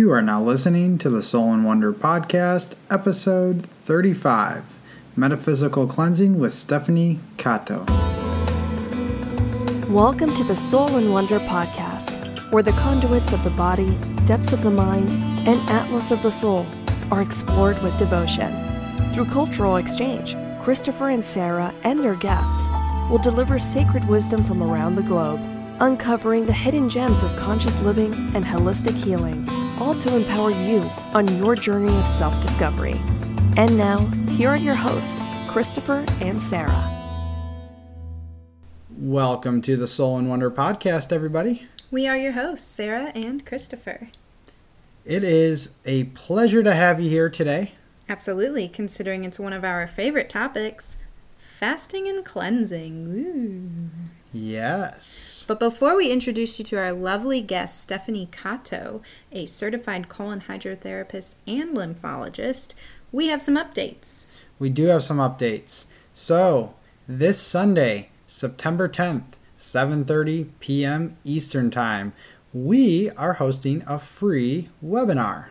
You are now listening to the Soul and Wonder Podcast, episode 35, Metaphysical Cleansing with Stephanie Kato. Welcome to the Soul and Wonder Podcast, where the conduits of the body, depths of the mind, and atlas of the soul are explored with devotion. Through cultural exchange, Christopher and Sara and their guests will deliver sacred wisdom from around the globe, uncovering the hidden gems of conscious living and holistic healing, all to empower you on your journey of self-discovery. And now, here are your hosts, Christopher and Sara. Welcome to the Soul and Wonder Podcast, everybody. We are your hosts, Sara and Christopher. It is a pleasure to have you here today. Absolutely, considering it's one of our favorite topics, fasting and cleansing. Ooh. Yes. But before we introduce you to our lovely guest, Stephanie Kato, a certified colon hydrotherapist and lymphologist, we have some updates. We do have some updates. So, this Sunday, September 10th, 7:30 p.m. Eastern Time, we are hosting a free webinar.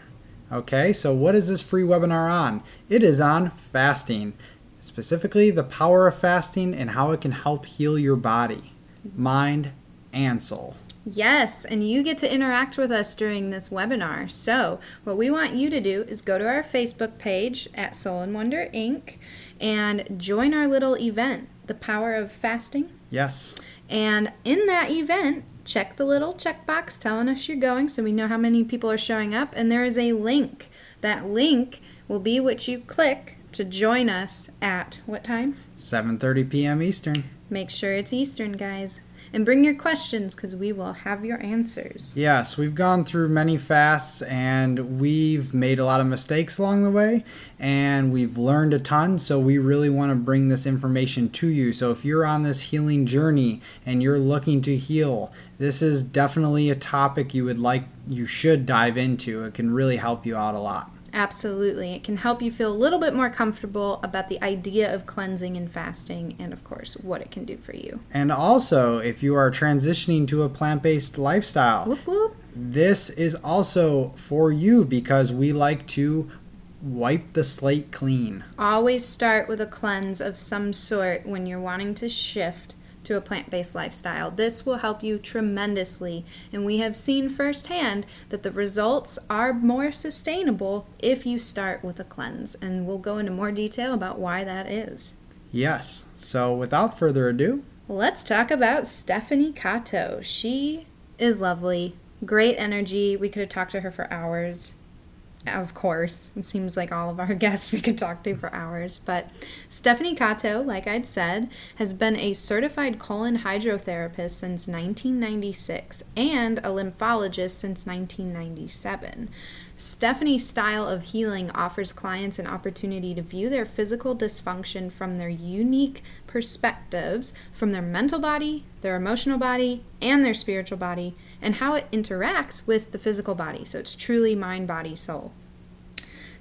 Okay, so what is this free webinar on? It is on fasting. Specifically, the power of fasting and how it can help heal your body, mind, and soul. Yes, and you get to interact with us during this webinar. So, what we want you to do is go to our Facebook page at Soul and Wonder Inc. and join our little event, The Power of Fasting. Yes. And in that event, check the little checkbox telling us you're going so we know how many people are showing up. And there is a link. That link will be what you click to join us at what time? 7:30 p.m. Eastern. Make sure it's Eastern, guys. And bring your questions because we will have your answers. Yes, we've gone through many fasts and we've made a lot of mistakes along the way and we've learned a ton. So we really want to bring this information to you. So if you're on this healing journey and you're looking to heal, this is definitely a topic you should dive into. It can really help you out a lot. Absolutely. It can help you feel a little bit more comfortable about the idea of cleansing and fasting and, of course, what it can do for you. And also, if you are transitioning to a plant-based lifestyle, whoop, whoop. This is also for you because we like to wipe the slate clean. Always start with a cleanse of some sort when you're wanting to shift to a plant-based lifestyle. This will help you tremendously, and we have seen firsthand that the results are more sustainable if you start with a cleanse, and we'll go into more detail about why that is. Yes, so without further ado, let's talk about Stephanie Kato. She is lovely, great energy. We could have talked to her for hours. Of course, it seems like all of our guests we could talk to for hours, but Stephanie Kato, like I'd said, has been a certified colon hydrotherapist since 1996 and a lymphologist since 1997. Stephanie's style of healing offers clients an opportunity to view their physical dysfunction from their unique perspectives, from their mental body, their emotional body, and their spiritual body, and how it interacts with the physical body. So it's truly mind, body, soul.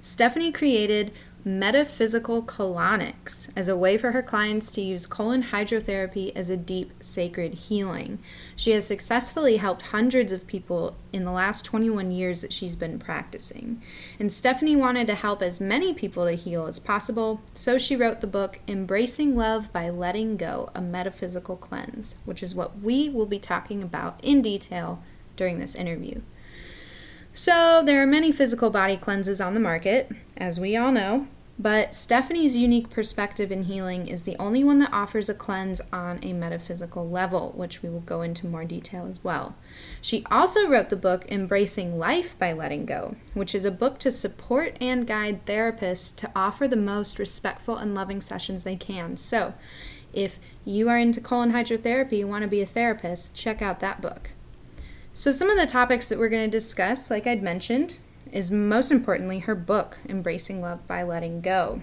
Stephanie created Metaphysical Colonics as a way for her clients to use colon hydrotherapy as a deep, sacred healing. She has successfully helped hundreds of people in the last 21 years that she's been practicing. And Stephanie wanted to help as many people to heal as possible, so she wrote the book Embracing Love by Letting Go: A Metaphysical Cleanse, which is what we will be talking about in detail during this interview. So there are many physical body cleanses on the market, as we all know, but Stephanie's unique perspective in healing is the only one that offers a cleanse on a metaphysical level, which we will go into more detail as well. She also wrote the book Embracing Life by Letting Go, which is a book to support and guide therapists to offer the most respectful and loving sessions they can. So if you are into colon hydrotherapy, you want to be a therapist, check out that book. So some of the topics that we're going to discuss, like I'd mentioned, is most importantly her book, Embracing Love by Letting Go.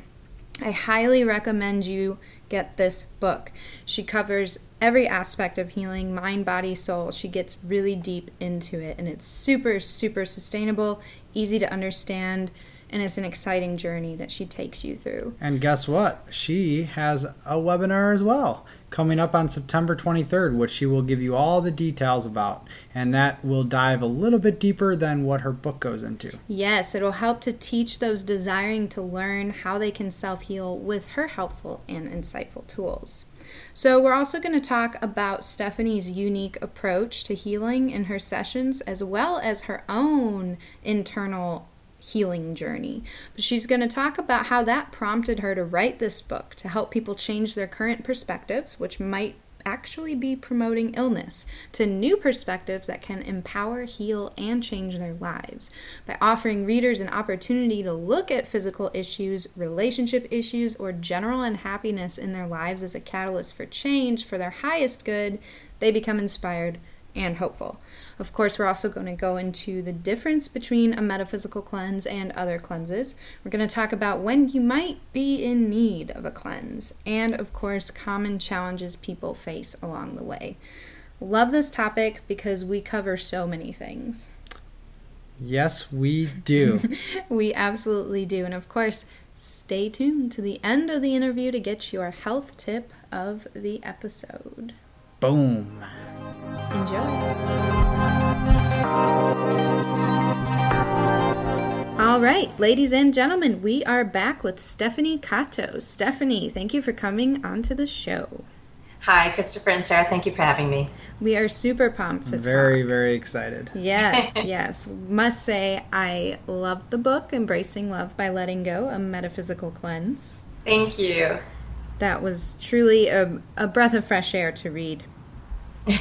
I highly recommend you get this book. She covers every aspect of healing, mind, body, soul. She gets really deep into it, and it's super, super sustainable, easy to understand, And it's an exciting journey that she takes you through. And guess what? She has a webinar as well coming up on September 23rd, which she will give you all the details about. And that will dive a little bit deeper than what her book goes into. Yes, it'll help to teach those desiring to learn how they can self-heal with her helpful and insightful tools. So we're also going to talk about Stephanie's unique approach to healing in her sessions, as well as her own internal healing journey. But she's going to talk about how that prompted her to write this book to help people change their current perspectives, which might actually be promoting illness, to new perspectives that can empower, heal, and change their lives by offering readers an opportunity to look at physical issues, relationship issues, or general unhappiness in their lives as a catalyst for change for their highest good. They become inspired and hopeful. Of course, we're also going to go into the difference between a metaphysical cleanse and other cleanses. We're going to talk about when you might be in need of a cleanse, and of course, common challenges people face along the way. Love this topic because we cover so many things. Yes, we do. We absolutely do. And of course, stay tuned to the end of the interview to get your health tip of the episode. Boom. Enjoy. All right, ladies and gentlemen, we are back with Stephanie Kato. Stephanie, thank you for coming onto the show. Hi, Christopher and Sarah. Thank you for having me. We are super pumped to talk. Very excited. Yes, yes. Must say, I loved the book, Embracing Love by Letting Go, A Metaphysical Cleanse. Thank you. That was truly a breath of fresh air to read.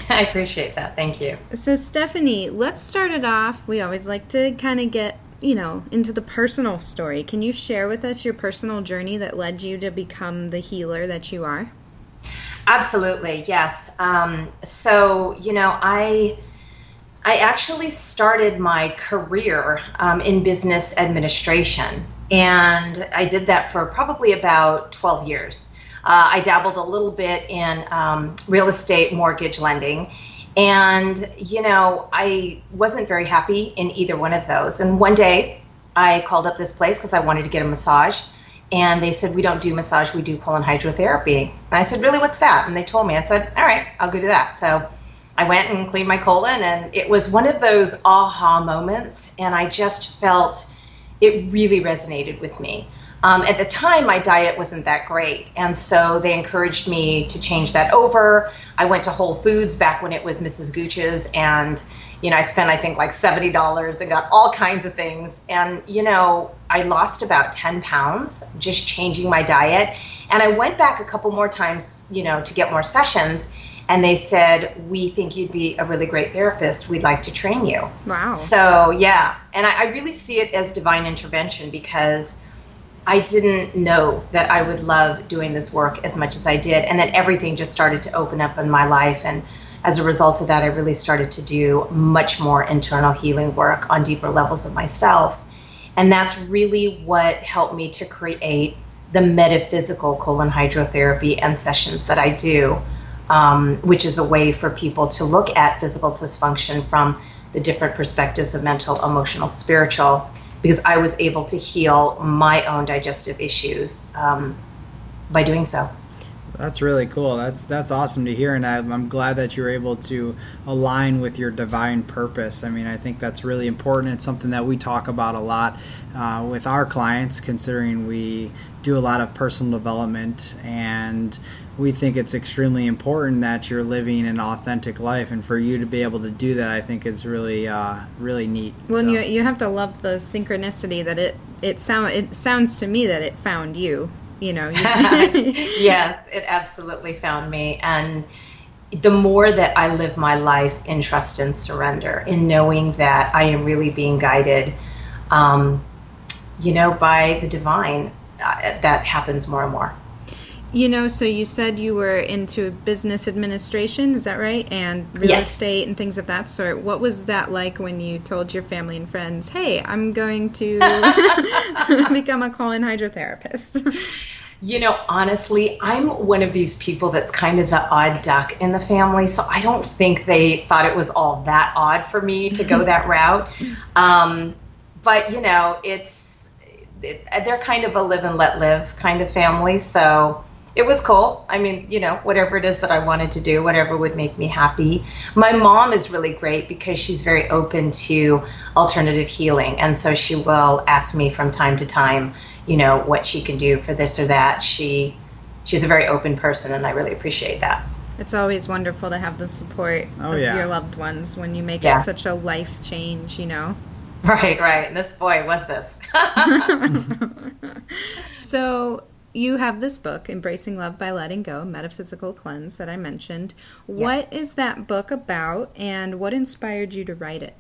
I appreciate that. Thank you. So, Stephanie, let's start it off. We always like to kind of get, into the personal story. Can you share with us your personal journey that led you to become the healer that you are? Absolutely, yes. I actually started my career in business administration, and I did that for probably about 12 years. I dabbled a little bit in real estate mortgage lending, and, I wasn't very happy in either one of those. And one day I called up this place because I wanted to get a massage, and they said, we don't do massage, we do colon hydrotherapy. And I said, really, what's that? And they told me. I said, all right, I'll go do that. So I went and cleaned my colon, and it was one of those aha moments, and I just felt it really resonated with me. At the time, my diet wasn't that great, and so they encouraged me to change that over. I went to Whole Foods back when it was Mrs. Gooch's, and, I spent, I think, like $70 and got all kinds of things. And, I lost about 10 pounds just changing my diet. And I went back a couple more times, to get more sessions, and they said, we think you'd be a really great therapist. We'd like to train you. Wow. So, yeah, and I really see it as divine intervention, because I didn't know that I would love doing this work as much as I did, and then everything just started to open up in my life, and as a result of that, I really started to do much more internal healing work on deeper levels of myself, and that's really what helped me to create the metaphysical colon hydrotherapy and sessions that I do, which is a way for people to look at physical dysfunction from the different perspectives of mental, emotional, spiritual, because I was able to heal my own digestive issues by doing so. That's really cool. That's awesome to hear, and I'm glad that you were able to align with your divine purpose. I mean, I think that's really important. It's something that we talk about a lot with our clients, considering we do a lot of personal development, and we think it's extremely important that you're living an authentic life, and for you to be able to do that, I think is really, really neat. Well, so. You have to love the synchronicity that it sounds to me that it found you. Yes, it absolutely found me, and the more that I live my life in trust and surrender, in knowing that I am really being guided, by the divine, that happens more and more. So you said you were into business administration, is that right? And real estate and things of that sort. What was that like when you told your family and friends, hey, I'm going to become a colon hydrotherapist? Honestly, I'm one of these people that's kind of the odd duck in the family, so I don't think they thought it was all that odd for me to go that route. But, it's they're kind of a live and let live kind of family. So it was cool. I mean, you know, whatever it is that I wanted to do, whatever would make me happy. My mom is really great because she's very open to alternative healing. And so she will ask me from time to time, you know, what she can do for this or that. She's a very open person, and I really appreciate that. It's always wonderful to have the support of your loved ones when you make it such a life change, you know? Right, right. And this boy was this. So you have this book, Embracing Love by Letting Go, Metaphysical Cleanse, that I mentioned. What is that book about, and what inspired you to write it?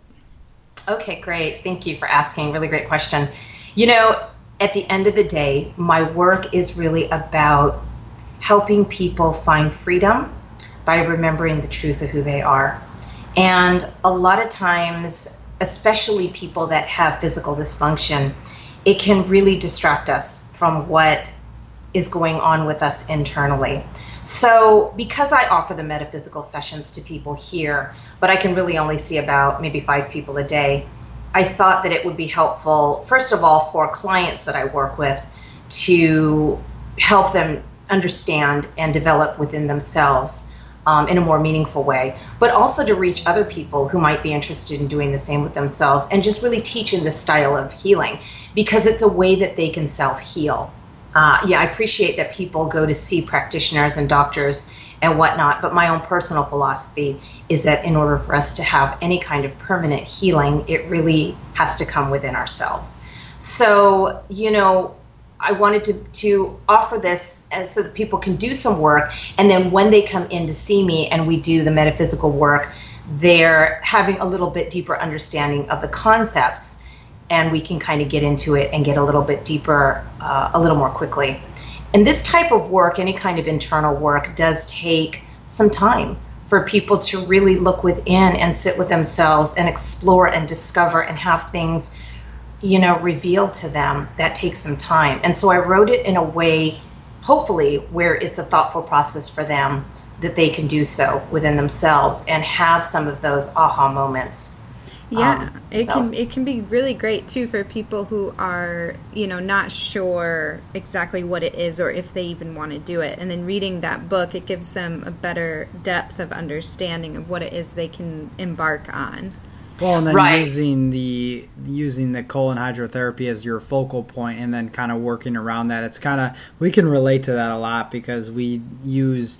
Okay, great. Thank you for asking. Really great question. You know, at the end of the day, my work is really about helping people find freedom by remembering the truth of who they are. And a lot of times, especially people that have physical dysfunction, it can really distract us from what is going on with us internally. So because I offer the metaphysical sessions to people here, but I can really only see about maybe 5 people a day, I thought that it would be helpful, first of all, for clients that I work with, to help them understand and develop within themselves in a more meaningful way, but also to reach other people who might be interested in doing the same with themselves, and just really teach in this style of healing, because it's a way that they can self-heal. I appreciate that people go to see practitioners and doctors and whatnot, but my own personal philosophy is that in order for us to have any kind of permanent healing, it really has to come within ourselves. So, you know, I wanted to offer this so that people can do some work, and then when they come in to see me and we do the metaphysical work, they're having a little bit deeper understanding of the concepts, and we can kind of get into it and get a little bit deeper, a little more quickly. And this type of work, any kind of internal work, does take some time for people to really look within and sit with themselves and explore and discover and have things, you know, revealed to them. That takes some time. And so I wrote it in a way, hopefully, where it's a thoughtful process for them, that they can do so within themselves and have some of those aha moments. Yeah, it can be really great too for people who are, you know, not sure exactly what it is or if they even want to do it. And then reading that book, it gives them a better depth of understanding of what it is they can embark on. Well, and then using the colon hydrotherapy as your focal point, and then kind of working around that. It's kind of, we can relate to that a lot because we use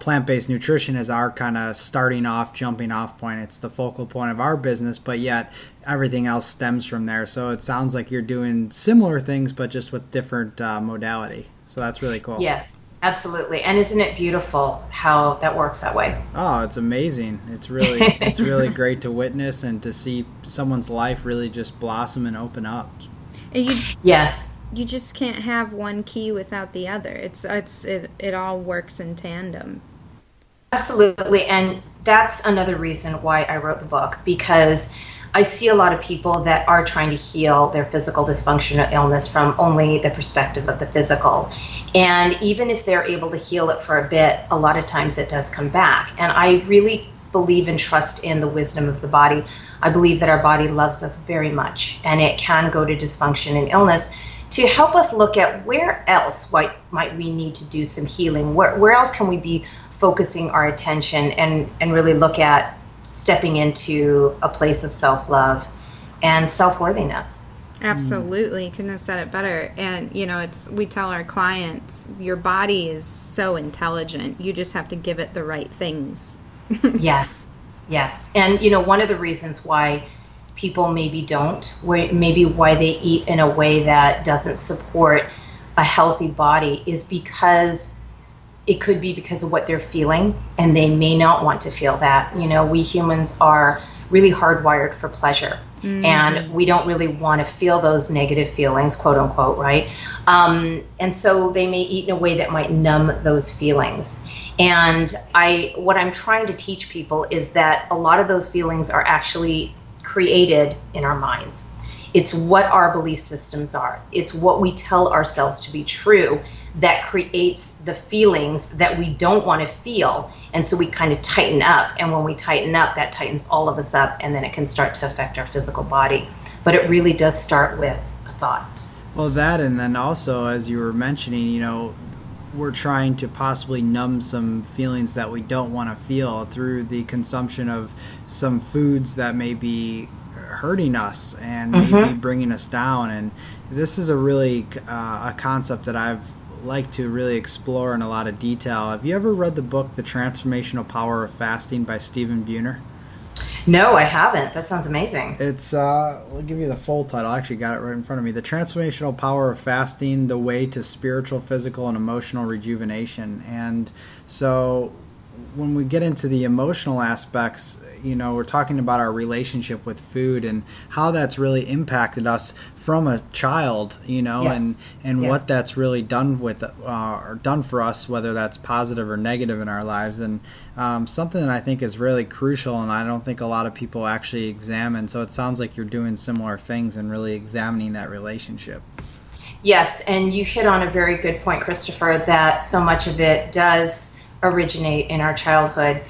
plant-based nutrition as our kind of starting off, jumping off point. It's the focal point of our business, but yet everything else stems from there. So it sounds like you're doing similar things, but just with different modality. So that's really cool. Yes. Absolutely. And isn't it beautiful how that works that way? Oh, it's amazing. It's really great to witness and to see someone's life really just blossom and open up. And you just can't have one key without the other. It all works in tandem. Absolutely. And that's another reason why I wrote the book, because I see a lot of people that are trying to heal their physical dysfunction or illness from only the perspective of the physical. And even if they're able to heal it for a bit, a lot of times it does come back. And I really believe and trust in the wisdom of the body. I believe that our body loves us very much, and it can go to dysfunction and illness to help us look at where else might we need to do some healing. Where else can we be focusing our attention and really look at stepping into a place of self-love and self-worthiness. Absolutely. Couldn't have said it better. And, you know, we tell our clients, your body is so intelligent. You just have to give it the right things. Yes. And, you know, one of the reasons why people maybe why they eat in a way that doesn't support a healthy body is because it could be because of what they're feeling, and they may not want to feel that. You know, we humans are really hardwired for pleasure, and we don't really want to feel those negative feelings, quote unquote, right? And so they may eat in a way that might numb those feelings. And what I'm trying to teach people is that a lot of those feelings are actually created in our minds. It's what our belief systems are. It's what we tell ourselves to be true that creates the feelings that we don't want to feel. And so we kind of tighten up. And when we tighten up, that tightens all of us up. And then it can start to affect our physical body. But it really does start with a thought. Well, that, and then also, as you were mentioning, you know, we're trying to possibly numb some feelings that we don't want to feel through the consumption of some foods that may be hurting us and maybe bringing us down. And this is a really a concept that I've liked to really explore in a lot of detail. Have you ever read the book, The Transformational Power of Fasting by Stephen Buhner? No, I haven't. That sounds amazing. It's, I'll give you the full title. I actually got it right in front of me. The Transformational Power of Fasting, The Way to Spiritual, Physical, and Emotional Rejuvenation. And so when we get into the emotional aspects, you know, we're talking about our relationship with food and how that's really impacted us from a child, you know, and what that's really done with or done for us, whether that's positive or negative in our lives. And something that I think is really crucial, and I don't think a lot of people actually examine. So it sounds like you're doing similar things and really examining that relationship. Yes, and you hit on a very good point, Christopher, that so much of it does originate in our childhood.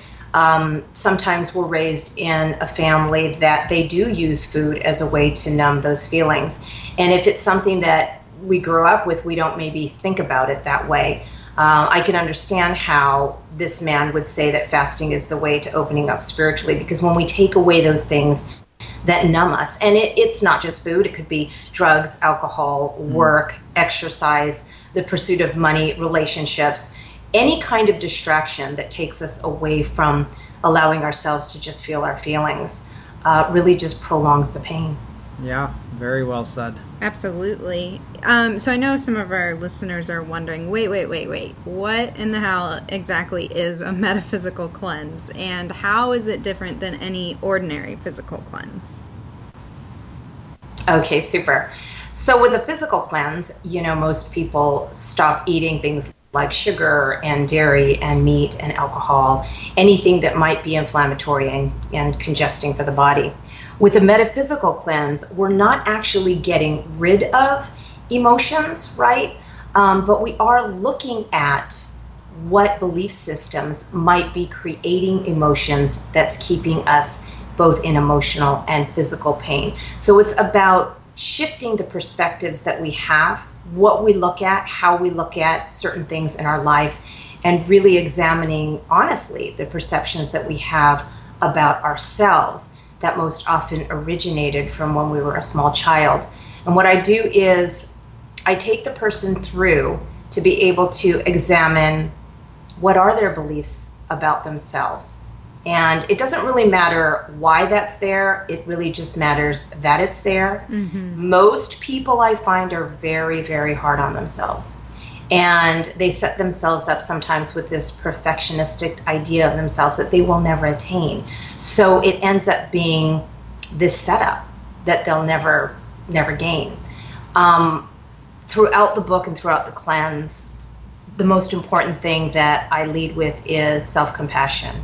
Sometimes we're raised in a family that they do use food as a way to numb those feelings. And if it's something that we grew up with, we don't maybe think about it that way. I can understand how this man would say that fasting is the way to opening up spiritually, because when we take away those things that numb us, and it's not just food, it could be drugs, alcohol, work, exercise, the pursuit of money, relationships, any kind of distraction that takes us away from allowing ourselves to just feel our feelings really just prolongs the pain. Yeah, very well said. Absolutely. So I know some of our listeners are wondering, wait, what in the hell exactly is a metaphysical cleanse, and how is it different than any ordinary physical cleanse? Okay, super. So with a physical cleanse, you know, most people stop eating things like sugar and dairy and meat and alcohol, anything that might be inflammatory and congesting for the body. With a metaphysical cleanse, we're not actually getting rid of emotions, right? But we are looking at what belief systems might be creating emotions that's keeping us both in emotional and physical pain. So it's about shifting the perspectives that we have, what we look at, how we look at certain things in our life, and really examining, honestly, the perceptions that we have about ourselves that most often originated from when we were a small child. And what I do is I take the person through to be able to examine what are their beliefs about themselves. And it doesn't really matter why that's there. It really just matters that it's there. Mm-hmm. Most people I find are very, very hard on themselves. And they set themselves up sometimes with this perfectionistic idea of themselves that they will never attain. So it ends up being this setup that they'll never gain. Throughout the book and throughout the cleanse, the most important thing that I lead with is self-compassion.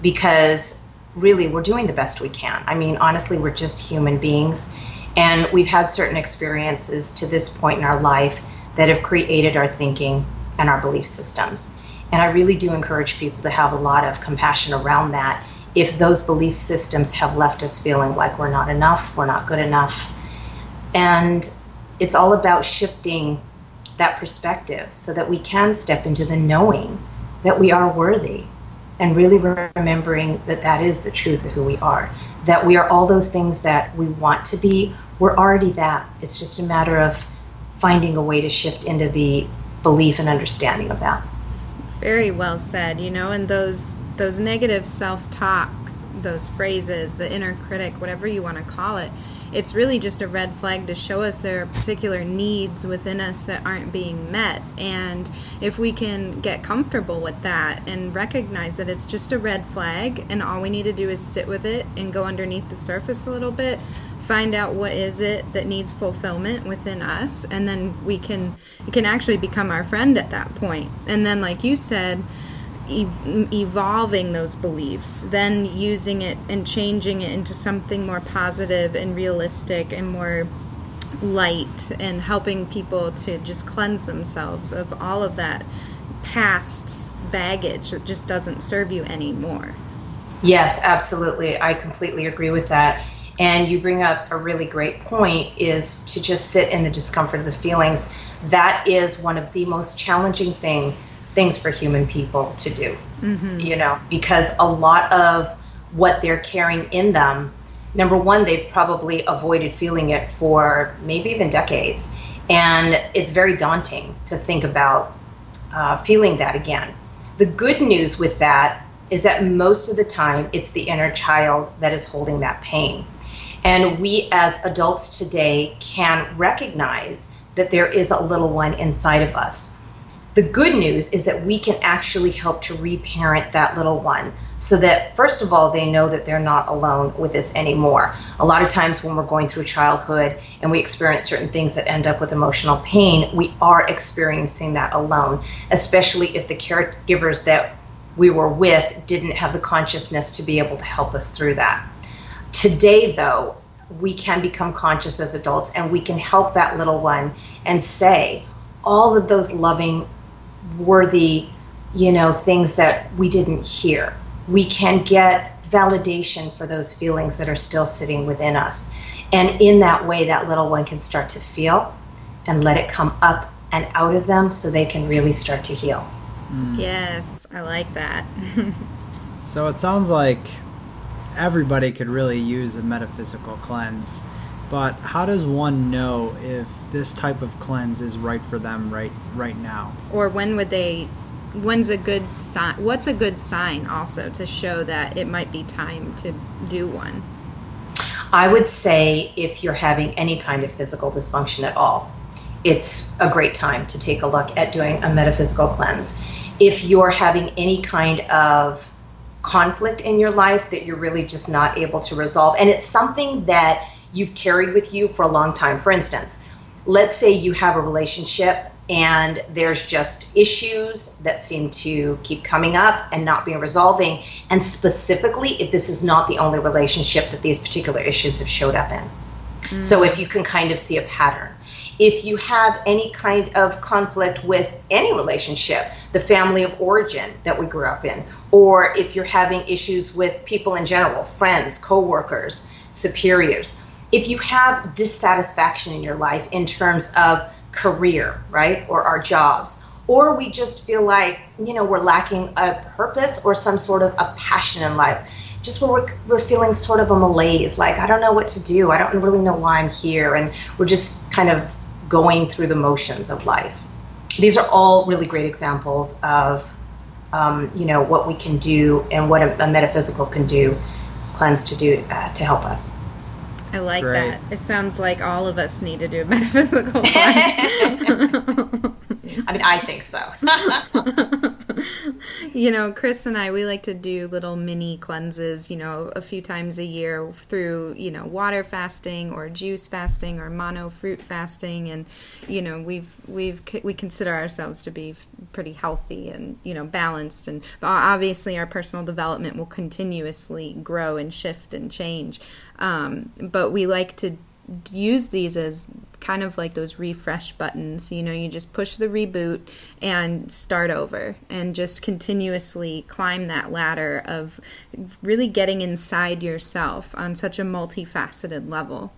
Because really we're doing the best we can. I mean, honestly, we're just human beings, and we've had certain experiences to this point in our life that have created our thinking and our belief systems. And I really do encourage people to have a lot of compassion around that if those belief systems have left us feeling like we're not enough, we're not good enough. And it's all about shifting that perspective so that we can step into the knowing that we are worthy. And really remembering that that is the truth of who we are, that we are all those things that we want to be. We're already that. It's just a matter of finding a way to shift into the belief and understanding of that. Very well said, you know, and those negative self-talk, those phrases, the inner critic, whatever you want to call it, it's really just a red flag to show us there are particular needs within us that aren't being met. And if we can get comfortable with that and recognize that it's just a red flag and all we need to do is sit with it and go underneath the surface a little bit, find out what is it that needs fulfillment within us, and then it can actually become our friend at that point. And then, like you said, evolving those beliefs, then using it and changing it into something more positive and realistic and more light, and helping people to just cleanse themselves of all of that past baggage that just doesn't serve you anymore. Yes, absolutely. I completely agree with that. And you bring up a really great point, is to just sit in the discomfort of the feelings. That is one of the most challenging things for human people to do, mm-hmm. you know, because a lot of what they're carrying in them, number one, they've probably avoided feeling it for maybe even decades. And it's very daunting to think about feeling that again. The good news with that is that most of the time it's the inner child that is holding that pain. And we as adults today can recognize that there is a little one inside of us. The good news is that we can actually help to reparent that little one so that, first of all, they know that they're not alone with this anymore. A lot of times when we're going through childhood and we experience certain things that end up with emotional pain, we are experiencing that alone, especially if the caregivers that we were with didn't have the consciousness to be able to help us through that. Today, though, we can become conscious as adults and we can help that little one and say all of those loving, worthy, you know, things that we didn't hear. We can get validation for those feelings that are still sitting within us. And in that way, that little one can start to feel and let it come up and out of them so they can really start to heal. Mm. Yes, I like that. So it sounds like everybody could really use a metaphysical cleanse, but how does one know if this type of cleanse is right for them right now? Or when's a good sign? What's a good sign also to show that it might be time to do one? I would say if you're having any kind of physical dysfunction at all, it's a great time to take a look at doing a metaphysical cleanse. If you're having any kind of conflict in your life that you're really just not able to resolve, and it's something that you've carried with you for a long time. For instance, let's say you have a relationship and there's just issues that seem to keep coming up and not being resolving, and specifically if this is not the only relationship that these particular issues have showed up in. Mm-hmm. So if you can kind of see a pattern. If you have any kind of conflict with any relationship, the family of origin that we grew up in, or if you're having issues with people in general, friends, coworkers, superiors, if you have dissatisfaction in your life in terms of career, right, or our jobs, or we just feel like, you know, we're lacking a purpose or some sort of a passion in life, just when we're feeling sort of a malaise, like I don't know what to do, I don't really know why I'm here, and we're just kind of going through the motions of life. These are all really great examples of, you know, what we can do and what a metaphysical can do, cleanse to do to help us. I like great. That. It sounds like all of us need to do a metaphysical cleanse. I mean, I think so. You know, Chris and I, we like to do little mini cleanses, you know, a few times a year through, you know, water fasting or juice fasting or mono fruit fasting. And, you know, we consider ourselves to be pretty healthy and, you know, balanced. And obviously our personal development will continuously grow and shift and change. But we like to use these as kind of like those refresh buttons. You know, you just push the reboot and start over and just continuously climb that ladder of really getting inside yourself on such a multifaceted level.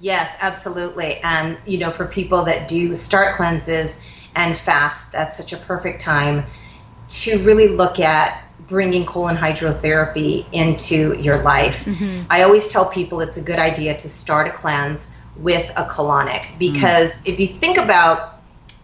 Yes, absolutely. And, you know, for people that do start cleanses and fast, that's such a perfect time to really look at bringing colon hydrotherapy into your life. Mm-hmm. I always tell people it's a good idea to start a cleanse with a colonic, because mm-hmm. if you think about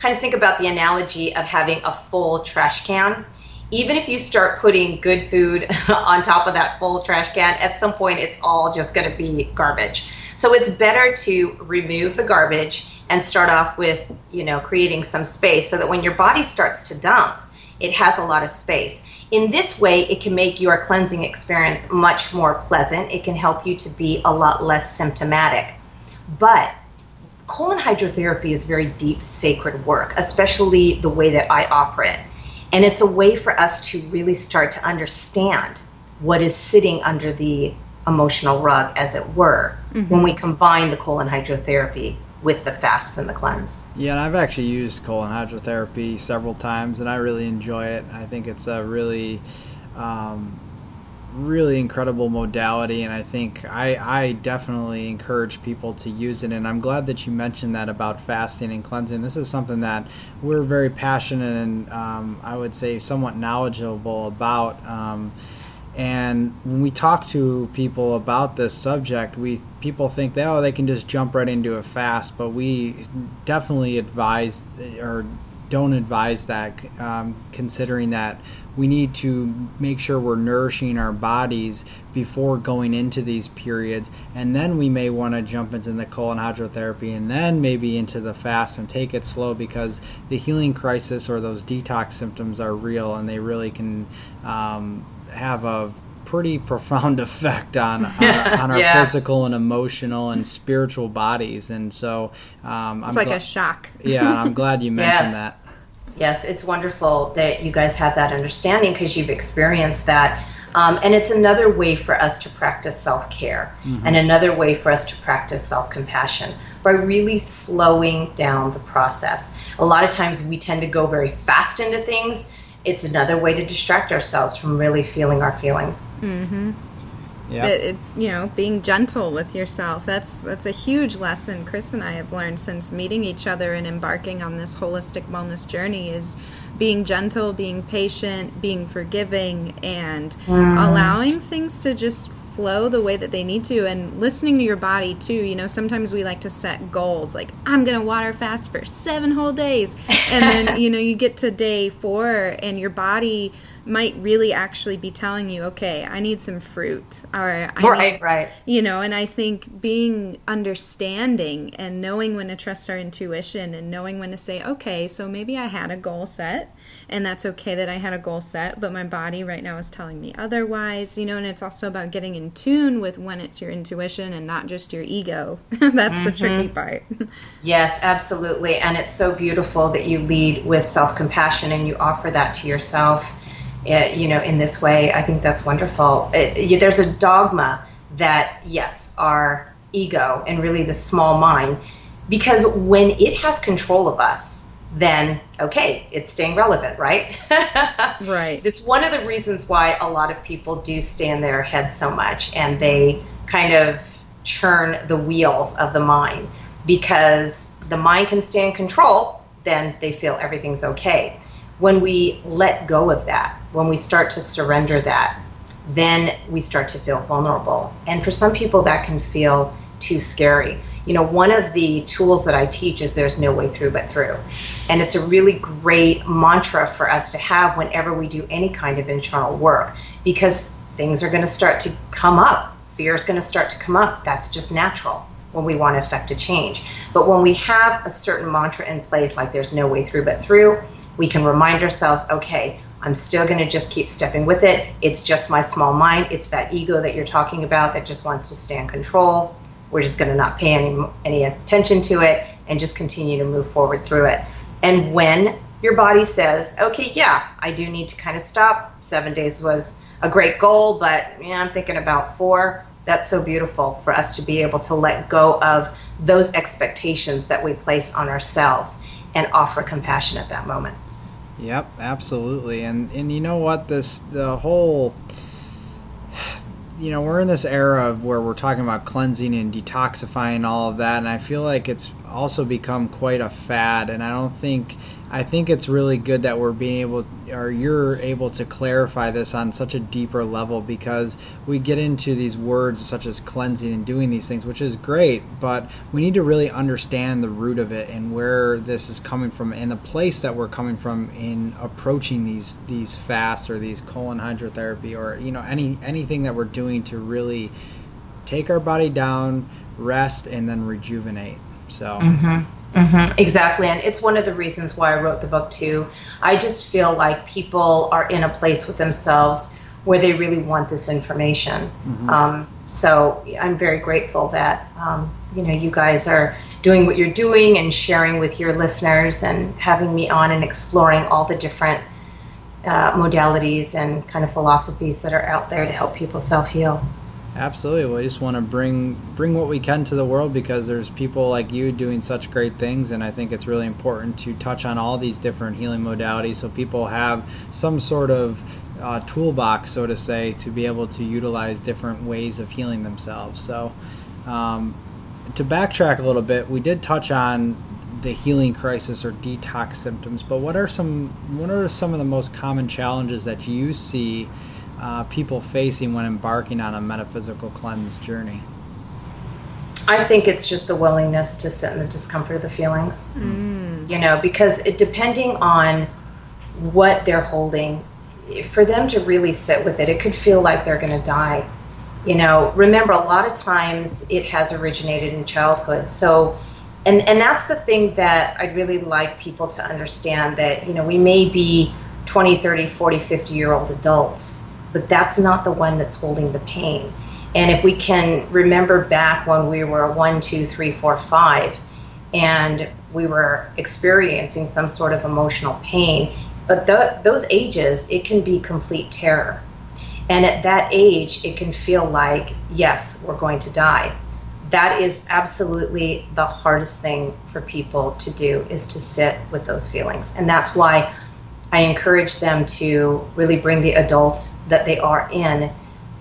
the analogy of having a full trash can, even if you start putting good food on top of that full trash can, at some point it's all just going to be garbage. So it's better to remove the garbage and start off with, you know, creating some space so that when your body starts to dump, it has a lot of space. In this way, it can make your cleansing experience much more pleasant. It can help you to be a lot less symptomatic. But colon hydrotherapy is very deep, sacred work, especially the way that I offer it. And it's a way for us to really start to understand what is sitting under the emotional rug, as it were, mm-hmm. when we combine the colon hydrotherapy with the fast and the cleanse. Yeah, and I've actually used colon hydrotherapy several times, and I really enjoy it. I think it's a really really incredible modality, and I think I definitely encourage people to use it. And I'm glad that you mentioned that about fasting and cleansing. This is something that we're very passionate and I would say somewhat knowledgeable about. And when we talk to people about this subject, people think that they can just jump right into a fast, but we definitely advise or don't advise that, considering that we need to make sure we're nourishing our bodies before going into these periods, and then we may want to jump into the colon hydrotherapy and then maybe into the fast and take it slow, because the healing crisis or those detox symptoms are real, and they really can have a pretty profound effect on our physical and emotional and spiritual bodies. And so it's like a shock. Yeah, I'm glad you mentioned that. Yes, it's wonderful that you guys have that understanding, because you've experienced that. And it's another way for us to practice self-care, mm-hmm. and another way for us to practice self-compassion, by really slowing down the process. A lot of times we tend to go very fast into things. It's another way to distract ourselves from really feeling our feelings. Mm-hmm. Yeah. It's, being gentle with yourself. That's a huge lesson Chris and I have learned since meeting each other and embarking on this holistic wellness journey, is being gentle, being patient, being forgiving, and allowing things to just flow the way that they need to, and listening to your body too. Sometimes we like to set goals like, I'm going to water fast for 7 whole days. And then, you get to day 4 and your body might really actually be telling you, okay, I need some fruit. Or right. And I think being understanding and knowing when to trust our intuition and knowing when to say, okay, so maybe I had a goal set, and that's okay that I had a goal set, but my body right now is telling me otherwise, and it's also about getting in tune with when it's your intuition and not just your ego. That's mm-hmm. the tricky part. Yes, absolutely. And it's so beautiful that you lead with self-compassion and you offer that to yourself. In this way, I think that's wonderful. There's a dogma that, yes, our ego and really the small mind, because when it has control of us, then, okay, it's staying relevant, right? Right. It's one of the reasons why a lot of people do stay in their head so much, and they kind of churn the wheels of the mind, because the mind can stay in control, then they feel everything's okay. When we let go of that, when we start to surrender that, then we start to feel vulnerable. And for some people, that can feel too scary. One of the tools that I teach is there's no way through but through. And it's a really great mantra for us to have whenever we do any kind of internal work, because things are going to start to come up. Fear is going to start to come up. That's just natural when we want to affect a change. But when we have a certain mantra in place, like there's no way through but through, we can remind ourselves, okay, I'm still going to just keep stepping with it. It's just my small mind. It's that ego that you're talking about that just wants to stay in control. We're just going to not pay any attention to it and just continue to move forward through it. And when your body says, okay, yeah, I do need to kind of stop. 7 days was a great goal, but I'm thinking about 4. That's so beautiful for us to be able to let go of those expectations that we place on ourselves and offer compassion at that moment. Yep, absolutely. And you know what, we're in this era of where we're talking about cleansing and detoxifying, all of that, and I feel like it's also become quite a fad, and I think it's really good that we're being able, or you're able to clarify this on such a deeper level, because we get into these words such as cleansing and doing these things, which is great, but we need to really understand the root of it and where this is coming from and the place that we're coming from in approaching these fasts or these colon hydrotherapy or anything that we're doing to really take our body down, rest, and then rejuvenate. So. Mm-hmm. Mm-hmm. Exactly. And it's one of the reasons why I wrote the book too. I just feel like people are in a place with themselves where they really want this information. Mm-hmm. So I'm very grateful that, you guys are doing what you're doing and sharing with your listeners and having me on and exploring all the different modalities and kind of philosophies that are out there to help people self-heal. Absolutely. We just want to bring what we can to the world, because there's people like you doing such great things, and I think it's really important to touch on all these different healing modalities so people have some sort of toolbox, so to say, to be able to utilize different ways of healing themselves. So to backtrack a little bit, we did touch on the healing crisis or detox symptoms, but what are some of the most common challenges that you see people facing when embarking on a metaphysical cleanse journey? I think it's just the willingness to sit in the discomfort of the feelings, you know, because depending on what they're holding, for them to really sit with it, it could feel like they're going to die. You know, remember, a lot of times it has originated in childhood. So, and that's the thing that I'd really like people to understand, that, you know, we may be 20, 30, 40, 50-year-old adults, but that's not the one that's holding the pain. And if we can remember back when we were 1, 2, 3, 4, 5, and we were experiencing some sort of emotional pain, but those ages, it can be complete terror. And at that age, it can feel like, yes, we're going to die. That is absolutely the hardest thing for people to do, is to sit with those feelings. And that's why I encourage them to really bring the adult that they are in,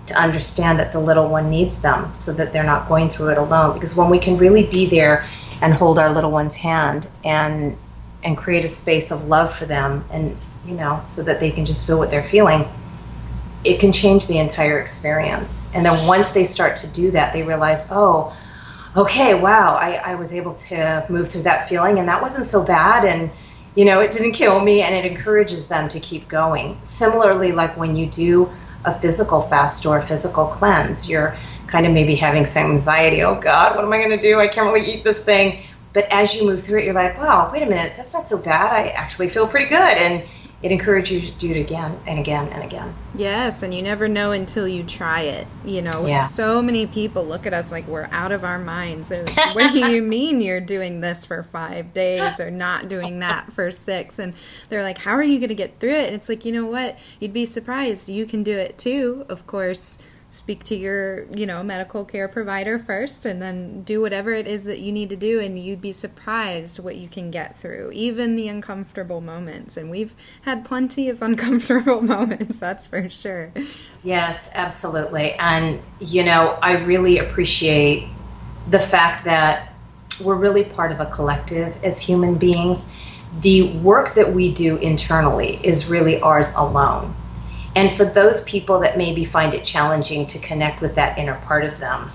to understand that the little one needs them, so that they're not going through it alone. Because when we can really be there and hold our little one's hand and create a space of love for them, and, you know, so that they can just feel what they're feeling, it can change the entire experience. And then once they start to do that, they realize, oh, okay, wow, I was able to move through that feeling, and that wasn't so bad, and, you know, it didn't kill me, and it encourages them to keep going. Similarly, like when you do a physical fast or a physical cleanse, you're kind of maybe having some anxiety, oh God, what am I going to do? I can't really eat this thing. But as you move through it, you're like, wow, wait a minute, that's not so bad. I actually feel pretty good. And it encourages you to do it again and again and again. Yes, and you never know until you try it. You know, yeah. So many people look at us like we're out of our minds. They're like, what do you mean you're doing this for 5 days or not doing that for 6? And they're like, how are you going to get through it? And it's like, you know what? You'd be surprised. You can do it too, of course. Speak to your, you know, medical care provider first, and then do whatever it is that you need to do, and you'd be surprised what you can get through, even the uncomfortable moments. And we've had plenty of uncomfortable moments, that's for sure. Yes, absolutely. And, you know, I really appreciate the fact that we're really part of a collective as human beings. The work that we do internally is really ours alone. And for those people that maybe find it challenging to connect with that inner part of them,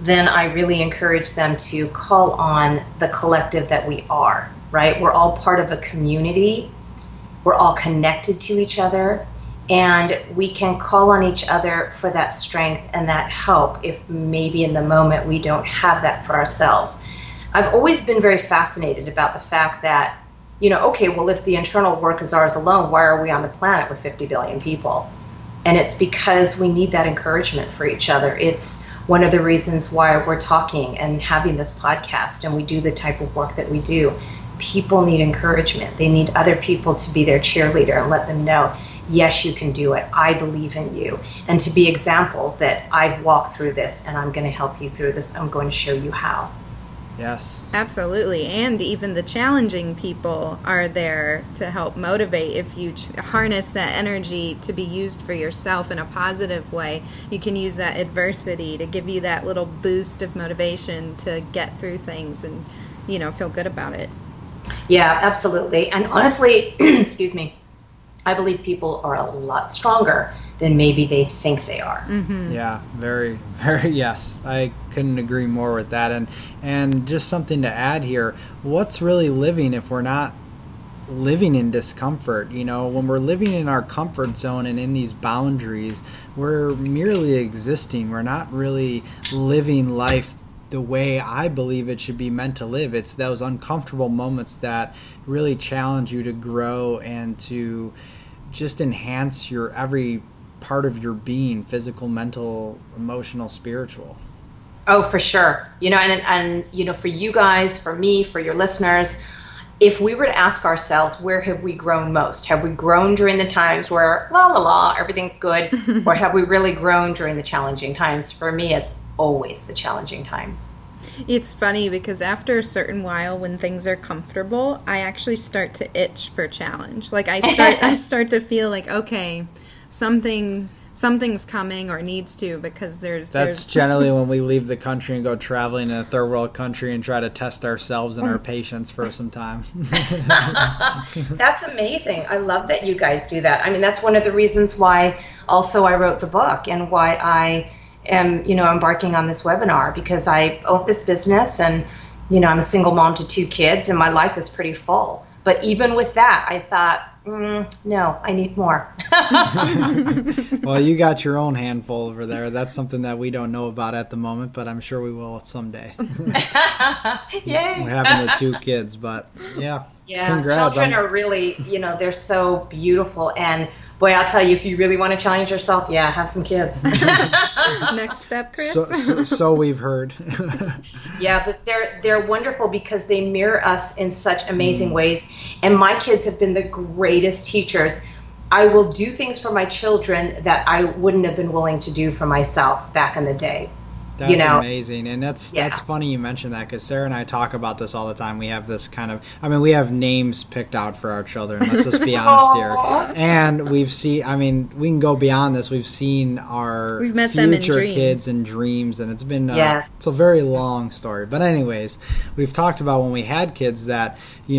then I really encourage them to call on the collective that we are, right? We're all part of a community. We're all connected to each other. And we can call on each other for that strength and that help if maybe in the moment we don't have that for ourselves. I've always been very fascinated about the fact that, you know, okay, well, if the internal work is ours alone, why are we on the planet with 50 billion people? And it's because we need that encouragement for each other. It's one of the reasons why we're talking and having this podcast, and we do the type of work that we do. People need encouragement. They need other people to be their cheerleader and let them know, yes, you can do it. I believe in you. And to be examples that I've walked through this, and I'm going to help you through this. I'm going to show you how. Yes. Absolutely. And even the challenging people are there to help motivate. If you harness that energy to be used for yourself in a positive way, you can use that adversity to give you that little boost of motivation to get through things and, you know, feel good about it. Yeah, absolutely. And honestly, excuse me, I believe people are a lot stronger than maybe they think they are. Mm-hmm. Yeah, very, very, yes. I couldn't agree more with that. And just something to add here, what's really living if we're not living in discomfort? You know, when we're living in our comfort zone and in these boundaries, we're merely existing. We're not really living life the way I believe it should be meant to live. It's those uncomfortable moments that really challenge you to grow and to just enhance your every part of your being, physical, mental, emotional, spiritual. Oh, for sure. You know, and you know, for you guys, for me, for your listeners, if we were to ask ourselves, where have we grown most? Have we grown during the times where everything's good, or have we really grown during the challenging times? For me, it's always the challenging times. It's funny because after a certain while, when things are comfortable, I actually start to itch for challenge. Like I start to feel like, okay, something's coming or needs to, because there's generally when we leave the country and go traveling in a third world country and try to test ourselves and our patients for some time. That's amazing. I love that you guys do that. I mean, that's one of the reasons why also I wrote the book and why I am, embarking on this webinar, because I own this business and, I'm a single mom to two kids and my life is pretty full. But even with that, I thought, no, I need more. Well, you got your own handful over there. That's something that we don't know about at the moment, but I'm sure we will someday. Yay! We're having the two kids, but yeah. Yeah, congrats. Children are really, they're so beautiful. And boy, I'll tell you, if you really want to challenge yourself, yeah, have some kids. Next step, Chris. So we've heard. Yeah, but they're wonderful because they mirror us in such amazing ways. And my kids have been the greatest teachers. I will do things for my children that I wouldn't have been willing to do for myself back in the day. That's amazing. And that's funny you mentioned that, because Sara and I talk about this all the time. We have this kind of, we have names picked out for our children. Let's just be honest here. And we've seen, we can go beyond this. We've seen our future kids in dreams. And it's been, it's a very long story. But anyways, we've talked about when we had kids that, we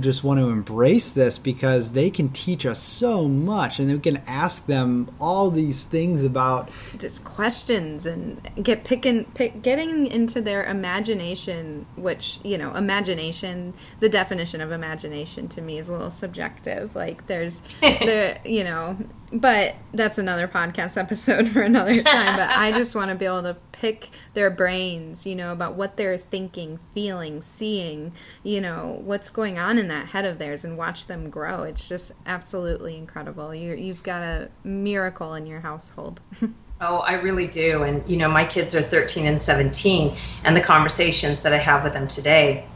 just want to embrace this because they can teach us so much. And we can ask them all these things about. Just questions and. Getting into their imagination, which, imagination, the definition of imagination to me is a little subjective. Like there's but that's another podcast episode for another time. But I just want to be able to pick their brains, about what they're thinking, feeling, seeing, what's going on in that head of theirs and watch them grow. It's just absolutely incredible. You've got a miracle in your household. Oh, I really do. And, my kids are 13 and 17, and the conversations that I have with them today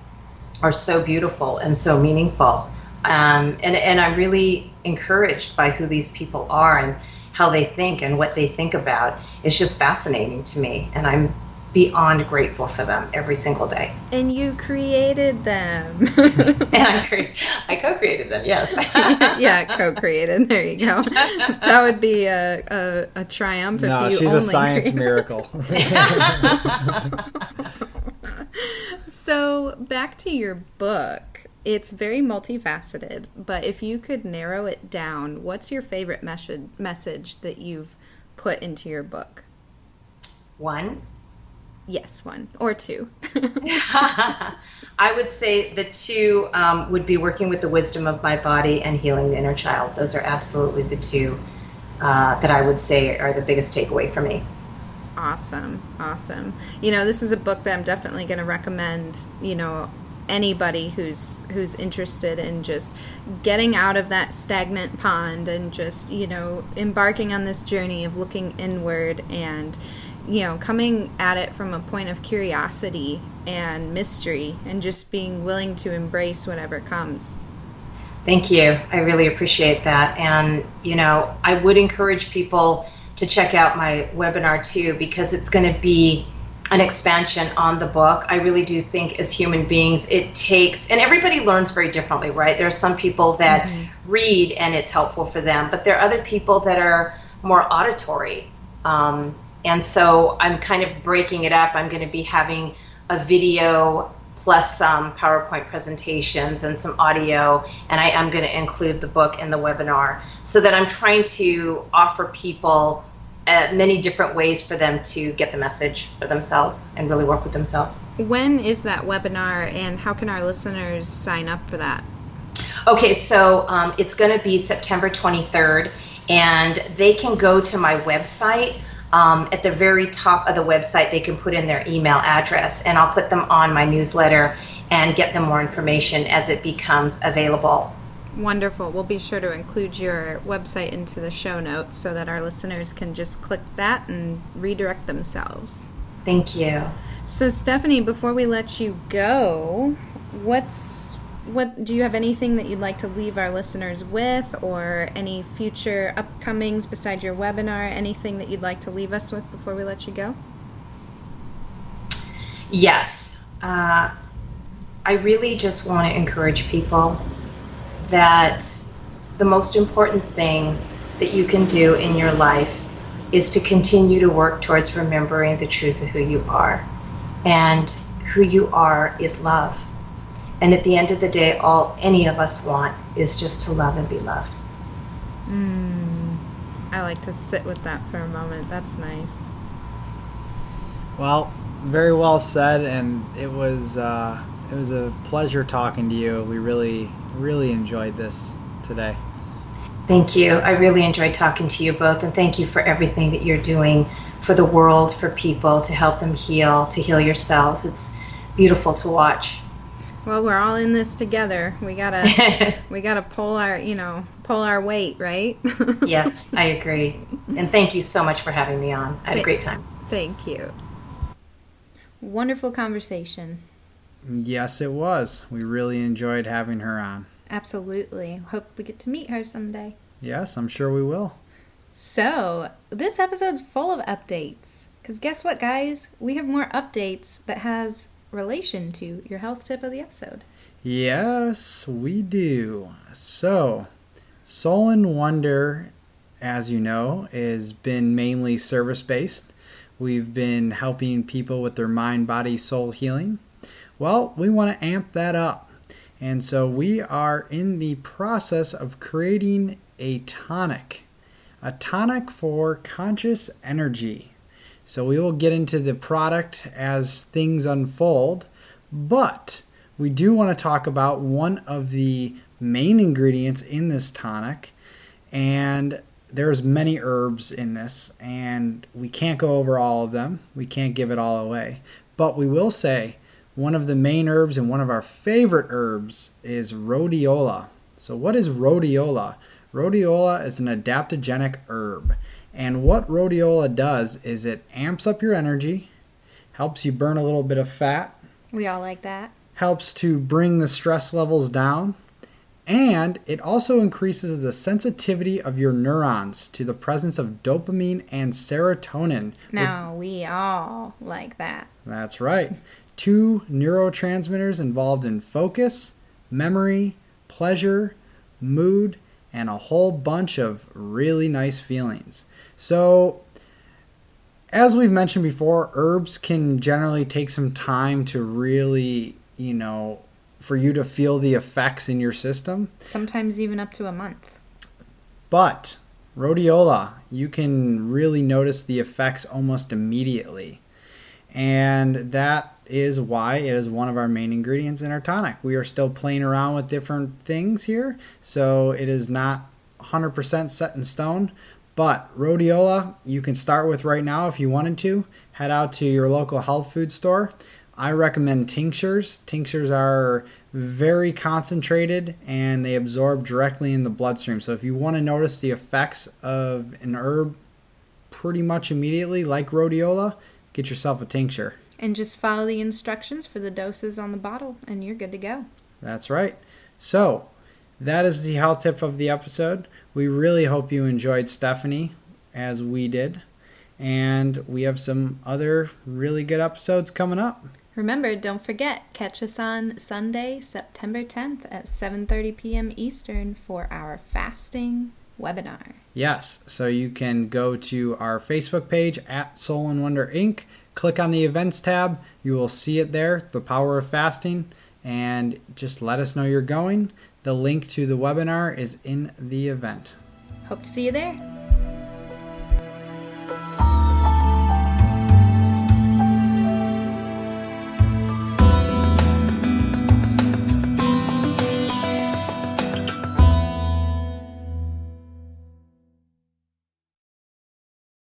are so beautiful and so meaningful. And I'm really encouraged by who these people are and how they think and what they think about. It's just fascinating to me, and I'm beyond grateful for them every single day. And you created them. And I co-created them, yes. Yeah, co-created. There you go. That would be a triumph if you only. No, she's a science miracle. So back to your book. It's very multifaceted, but if you could narrow it down, what's your favorite message that you've put into your book? One. Yes, one or two. I would say the two would be working with the wisdom of my body and healing the inner child. Those are absolutely the two that I would say are the biggest takeaway for me. Awesome. This is a book that I'm definitely going to recommend, anybody who's interested in just getting out of that stagnant pond and just, embarking on this journey of looking inward and coming at it from a point of curiosity and mystery and just being willing to embrace whatever comes. Thank you. I really appreciate that. And, I would encourage people to check out my webinar too, because it's going to be an expansion on the book. I really do think as human beings it takes, and everybody learns very differently, right? There are some people that read and it's helpful for them, but there are other people that are more auditory. And so I'm kind of breaking it up. I'm going to be having a video plus some PowerPoint presentations and some audio, and I am going to include the book in the webinar so that I'm trying to offer people many different ways for them to get the message for themselves and really work with themselves. When is that webinar, and how can our listeners sign up for that? Okay, so it's going to be September 23rd, and they can go to my website. At the very top of the website, they can put in their email address, and I'll put them on my newsletter and get them more information as it becomes available. Wonderful. We'll be sure to include your website into the show notes so that our listeners can just click that and redirect themselves. Thank you. So, Stephanie, before we let you go, do you have anything that you'd like to leave our listeners with, or any future upcomings besides your webinar? Anything that you'd like to leave us with before we let you go? Yes. I really just want to encourage people that the most important thing that you can do in your life is to continue to work towards remembering the truth of who you are. And who you are is love. And at the end of the day, all any of us want is just to love and be loved. I like to sit with that for a moment. That's nice. Well, very well said, and it was a pleasure talking to you. We really, really enjoyed this today. Thank you. I really enjoyed talking to you both, and thank you for everything that you're doing for the world, for people, to help them heal, to heal yourselves. It's beautiful to watch. Well, we're all in this together. We gotta pull our weight, right? Yes, I agree. And thank you so much for having me on. I had a great time. Thank you. Wonderful conversation. Yes, it was. We really enjoyed having her on. Absolutely. Hope we get to meet her someday. Yes, I'm sure we will. So, this episode's full of updates. Because guess what, guys? We have more updates that has relation to your health tip of the episode. Yes, we do. So, Soul and Wonder, as you know, has been mainly service-based. We've been helping people with their mind, body, soul healing. Well, we want to amp that up. And so we are in the process of creating a tonic for conscious energy. So we will get into the product as things unfold, but we do want to talk about one of the main ingredients in this tonic, and there's many herbs in this, and we can't go over all of them. We can't give it all away, but we will say one of the main herbs and one of our favorite herbs is rhodiola. So what is rhodiola? Rhodiola is an adaptogenic herb. And what rhodiola does is it amps up your energy, helps you burn a little bit of fat. We all like that. Helps to bring the stress levels down. And it also increases the sensitivity of your neurons to the presence of dopamine and serotonin. Now, we all like that. That's right. 2 neurotransmitters involved in focus, memory, pleasure, mood, and a whole bunch of really nice feelings. So, as we've mentioned before, herbs can generally take some time to really, for you to feel the effects in your system. Sometimes even up to a month. But rhodiola, you can really notice the effects almost immediately. And that is why it is one of our main ingredients in our tonic. We are still playing around with different things here, so it is not 100% set in stone. But rhodiola, you can start with right now if you wanted to. Head out to your local health food store. I recommend tinctures. Tinctures are very concentrated and they absorb directly in the bloodstream. So if you want to notice the effects of an herb pretty much immediately, like rhodiola, get yourself a tincture. And just follow the instructions for the doses on the bottle, and you're good to go. That's right. So, that is the health tip of the episode. We really hope you enjoyed Stephanie, as we did. And we have some other really good episodes coming up. Remember, don't forget, catch us on Sunday, September 10th at 7:30 p.m. Eastern for our fasting webinar. Yes, so you can go to our Facebook page at Soul and Wonder Inc., click on the events tab, you will see it there, The Power of Fasting, and just let us know you're going. The link to the webinar is in the event. Hope to see you there.